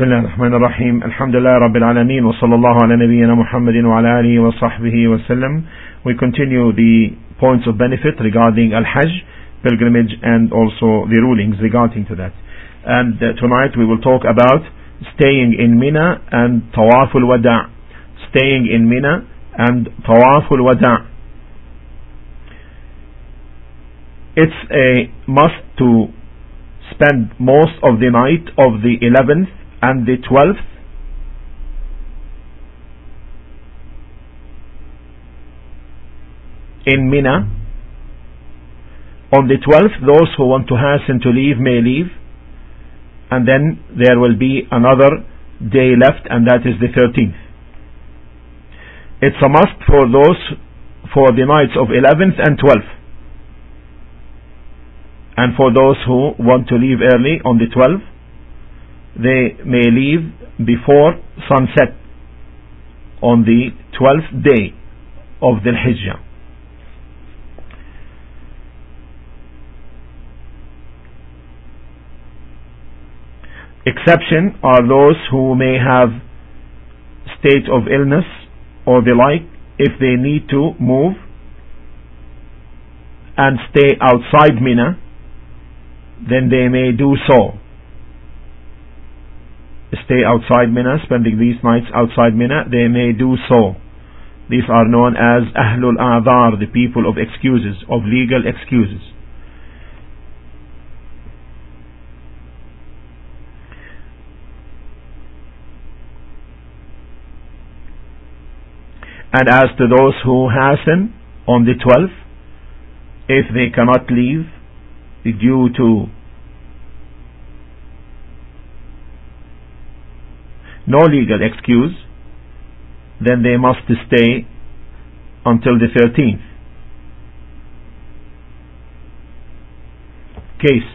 Bismillah ar-Rahman ar-Rahim. Alhamdulillah, Rabbil Alamin, wa sallallahu ala nabiyyina Muhammadin wa ala alihi wa sahbihi wa sallam. We continue the points of benefit regarding Al-Hajj, pilgrimage, and also the rulings regarding to that. And tonight we will talk about staying in Mina and Tawaf al-Wada'. Staying in Mina and Tawaf al-Wada'. It's a must to spend most of the night of the 11th and the 12th in Mina. On the 12th, those who want to hasten to leave may leave, and then there will be another day left, and that is the 13th. It's a must for those for the nights of 11th and 12th, and for those who want to leave early on the 12th, they may leave before sunset on the 12th day of Dhul Hijjah. Exception are those who may have state of illness or the like, if they need to move and stay outside Mina, then they may do so. Stay outside Mina, spending these nights outside Mina, they may do so. These are known as Ahlul Adar, the people of excuses, of legal excuses. And as to those who hasten on the 12th, if they cannot leave due to no legal excuse, then they must stay until the 13th. Case: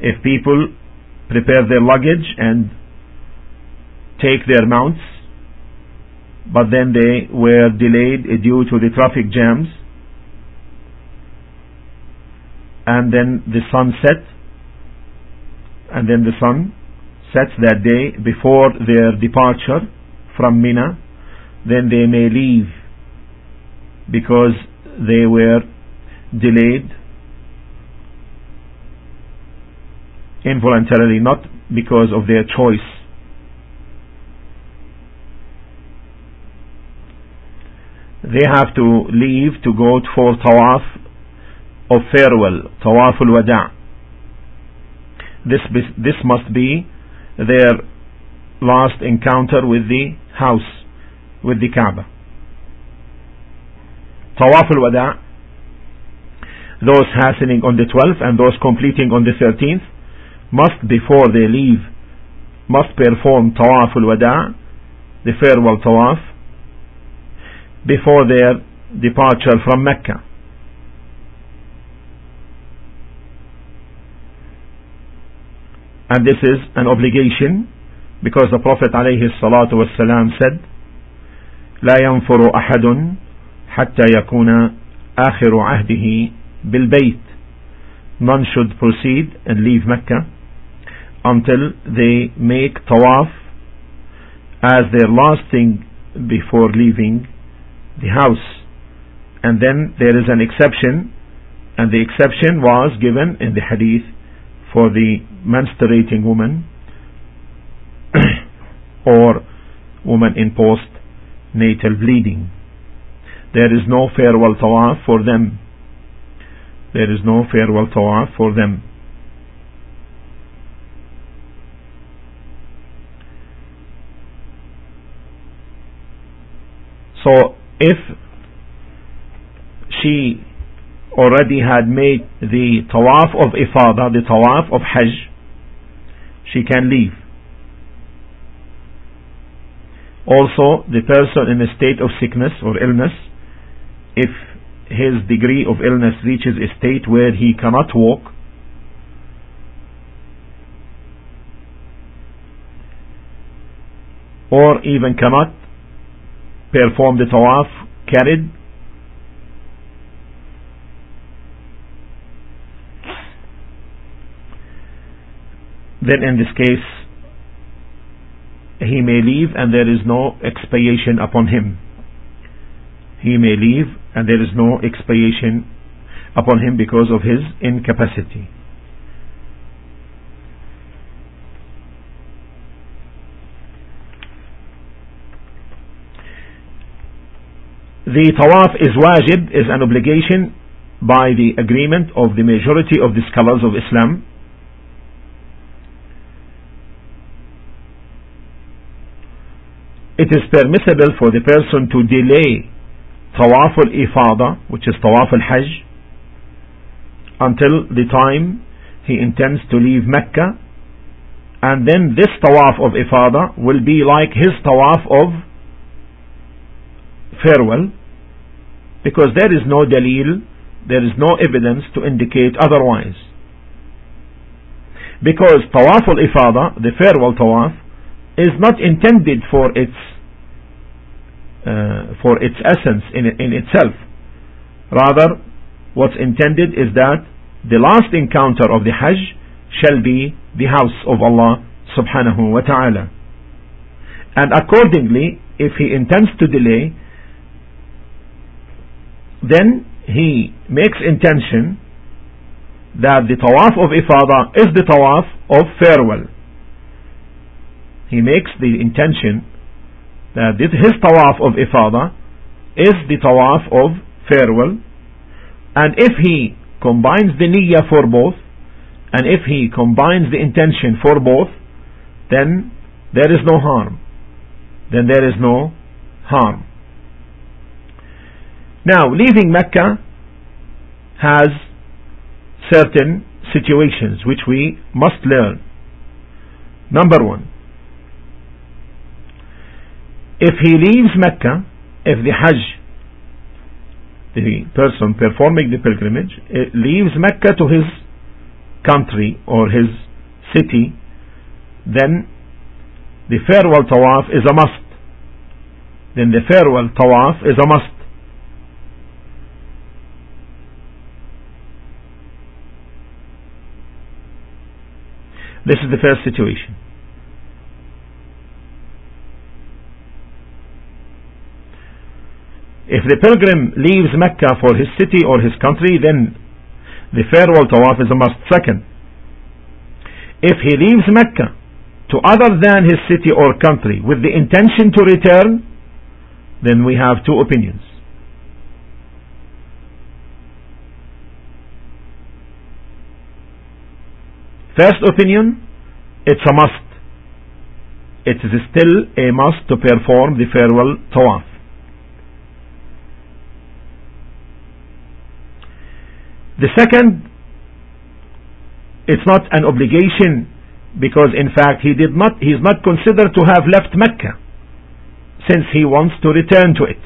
if people prepare their luggage and take their mounts, but then they were delayed due to the traffic jams, and then the sun set, and then the sun sets that day before their departure from Mina, then they may leave because they were delayed involuntarily, not because of their choice. They have to leave to go for Tawaf of farewell, Tawaf al-Wada'. This must be their last encounter with the house, with the Kaaba. Tawaf al-Wada', those hastening on the 12th and those completing on the 13th, must, before they leave, must perform Tawaf al-Wada', the farewell Tawaf, before their departure from Mecca. And this is an obligation because the Prophet عليه الصلاة والسلام said, لا ينفر أحد حتى يكون آخر عهده بالبيت. None should proceed and leave Mecca until they make Tawaf as their last thing before leaving the house. And then there is an exception, and the exception was given in the hadith for the menstruating woman or woman in postnatal bleeding. There is no farewell tawaf for them. There is no farewell tawaf for them. So if she already had made the Tawaf of Ifada, the Tawaf of Hajj, she can leave. Also, the person in a state of sickness or illness, if his degree of illness reaches a state where he cannot walk, or even cannot perform the Tawaf carried, then in this case he may leave and there is no expiation upon him. He may leave and there is no expiation upon him because of his incapacity. The tawaf is wajib, is an obligation by the agreement of the majority of the scholars of Islam. It is permissible for the person to delay Tawaf al-Ifada, which is Tawaf al-Hajj, until the time he intends to leave Mecca, and then this Tawaf of Ifada will be like his Tawaf of farewell, because there is no dalil, there is no evidence to indicate otherwise. Because Tawaf al-Ifada, the farewell Tawaf, is not intended for its essence in itself. Rather, what's intended is that the last encounter of the Hajj shall be the house of Allah subhanahu wa ta'ala. And accordingly, if he intends to delay, then he makes intention that the Tawaf of Ifada is the Tawaf of farewell. He makes the intention that his Tawaf of Ifada is the Tawaf of farewell, and if he combines the niyyah for both, and if he combines the intention for both, then there is no harm. Now, leaving Mecca has certain situations which we must learn. Number one, if he leaves Mecca, if the Hajj, the person performing the pilgrimage, leaves Mecca to his country or his city, then the farewell Tawaf is a must. This is the first situation. If the pilgrim leaves Mecca for his city or his country, then the farewell Tawaf is a must. Second, if he leaves Mecca to other than his city or country with the intention to return, then we have two opinions. First opinion, it's a must. It is still a must to perform the farewell Tawaf. The second, it's not an obligation, because in fact he is not considered to have left Mecca, since he wants to return to it.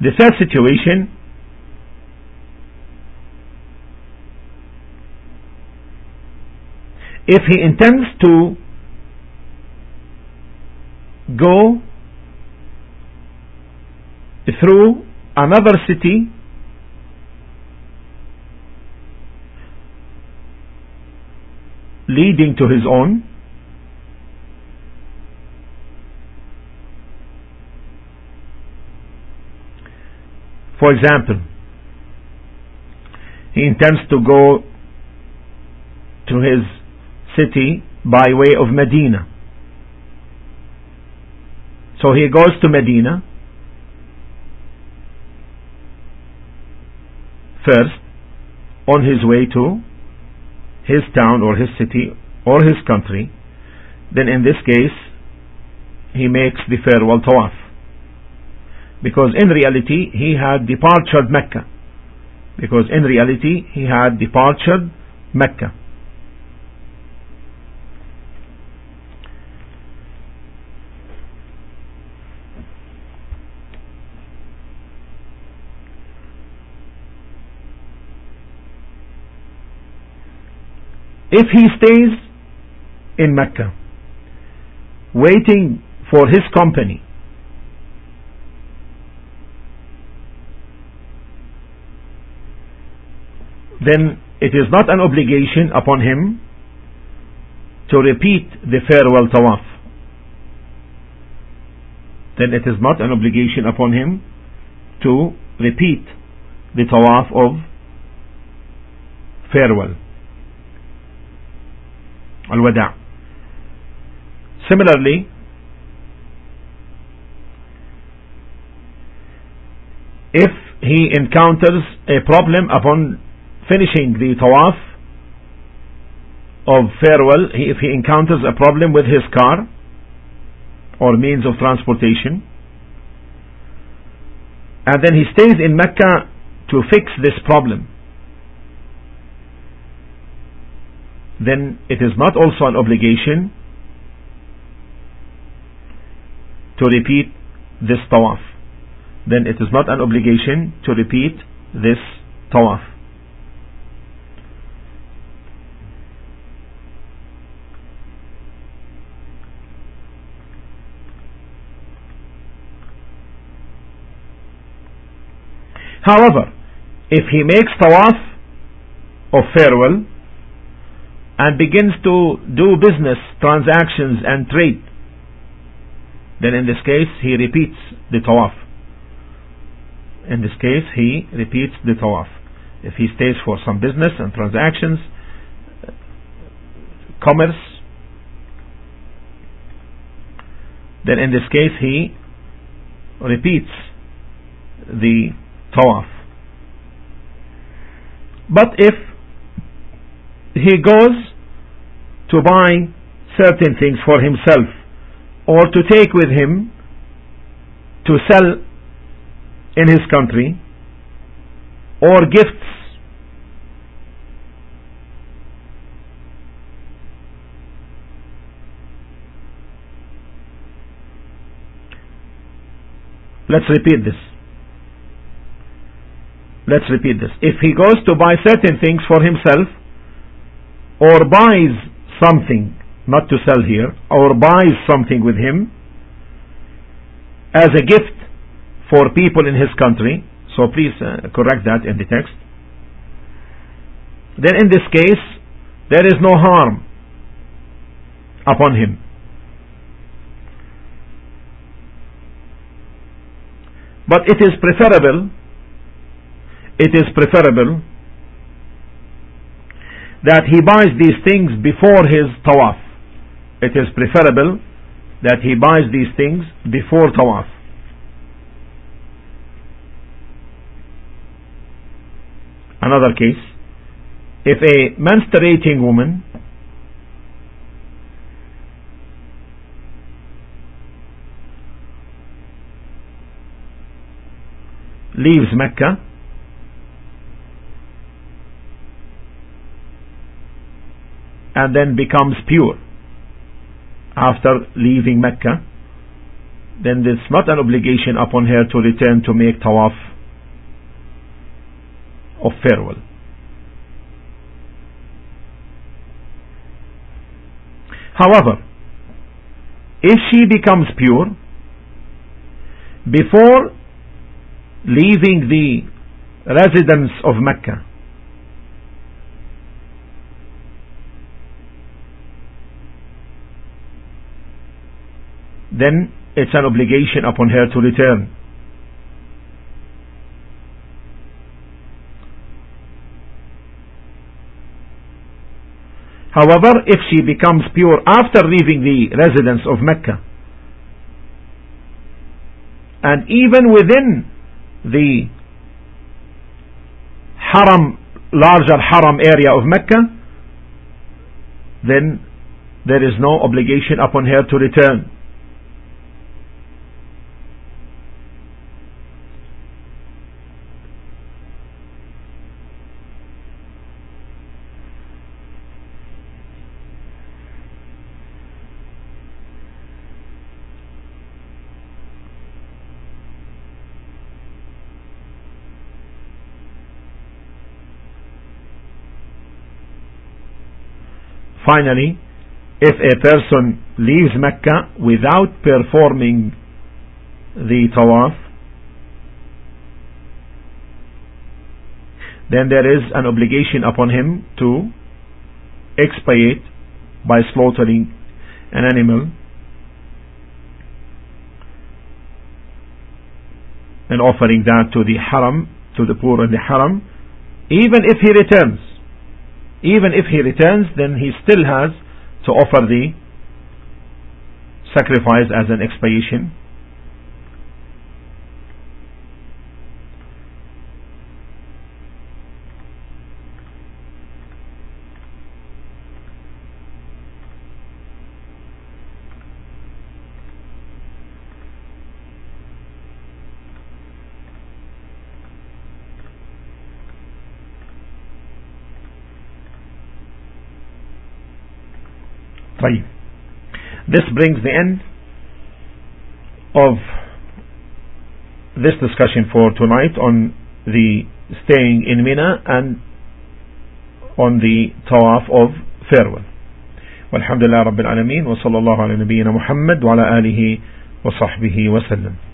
The third situation, if he intends to go through another city leading to his own, for example, he intends to go to his city by way of Medina. So he goes to Medina first on his way to his town or his city or his country. Then in this case, he makes the farewell Tawaf, because in reality he had departed Mecca. if he stays in Mecca waiting for his company, then it is not an obligation upon him to repeat the farewell tawaf. Then it is not an obligation upon him to repeat the tawaf of farewell al-wada'. Similarly, if he encounters a problem upon finishing the tawaf of farewell, if he encounters a problem with his car or means of transportation, and then he stays in Mecca to fix this problem, then it is not also an obligation to repeat this tawaf. Then it is not an obligation to repeat this tawaf. However, if he makes tawaf of farewell and begins to do business transactions and trade, then in this case he repeats the tawaf. In this case he repeats the tawaf. If he stays for some business and transactions, commerce, then in this case he repeats the tawaf. But if he goes to buy certain things for himself or to take with him to sell in his country, or gifts, let's repeat this. If he goes to buy certain things for himself or buys something, not to sell here, or buys something with him as a gift for people in his country, so please correct that in the text, then in this case there is no harm upon him. But it is preferable that he buys these things before his tawaf. It is preferable that he buys these things before tawaf. Another case, if a menstruating woman leaves Mecca and then becomes pure after leaving Mecca, then there's not an obligation upon her to return to make tawaf of farewell. However, if she becomes pure before leaving the residence of Mecca, then it's an obligation upon her to return. However, if she becomes pure after leaving the residence of Mecca, and even within the haram, larger haram area of Mecca, then there is no obligation upon her to return. Finally, if a person leaves Mecca without performing the tawaf, then there is an obligation upon him to expiate by slaughtering an animal and offering that to the haram, to the poor in the haram. Even if he returns, then he still has to offer the sacrifice as an expiation. This brings the end of this discussion for tonight on the staying in Mina and on the tawaf of farewell. Walhamdulillah Rabbil Alamin, wa sallallahu ala nabiyyina Muhammad wa ala alihi wa sahbihi wa sallam.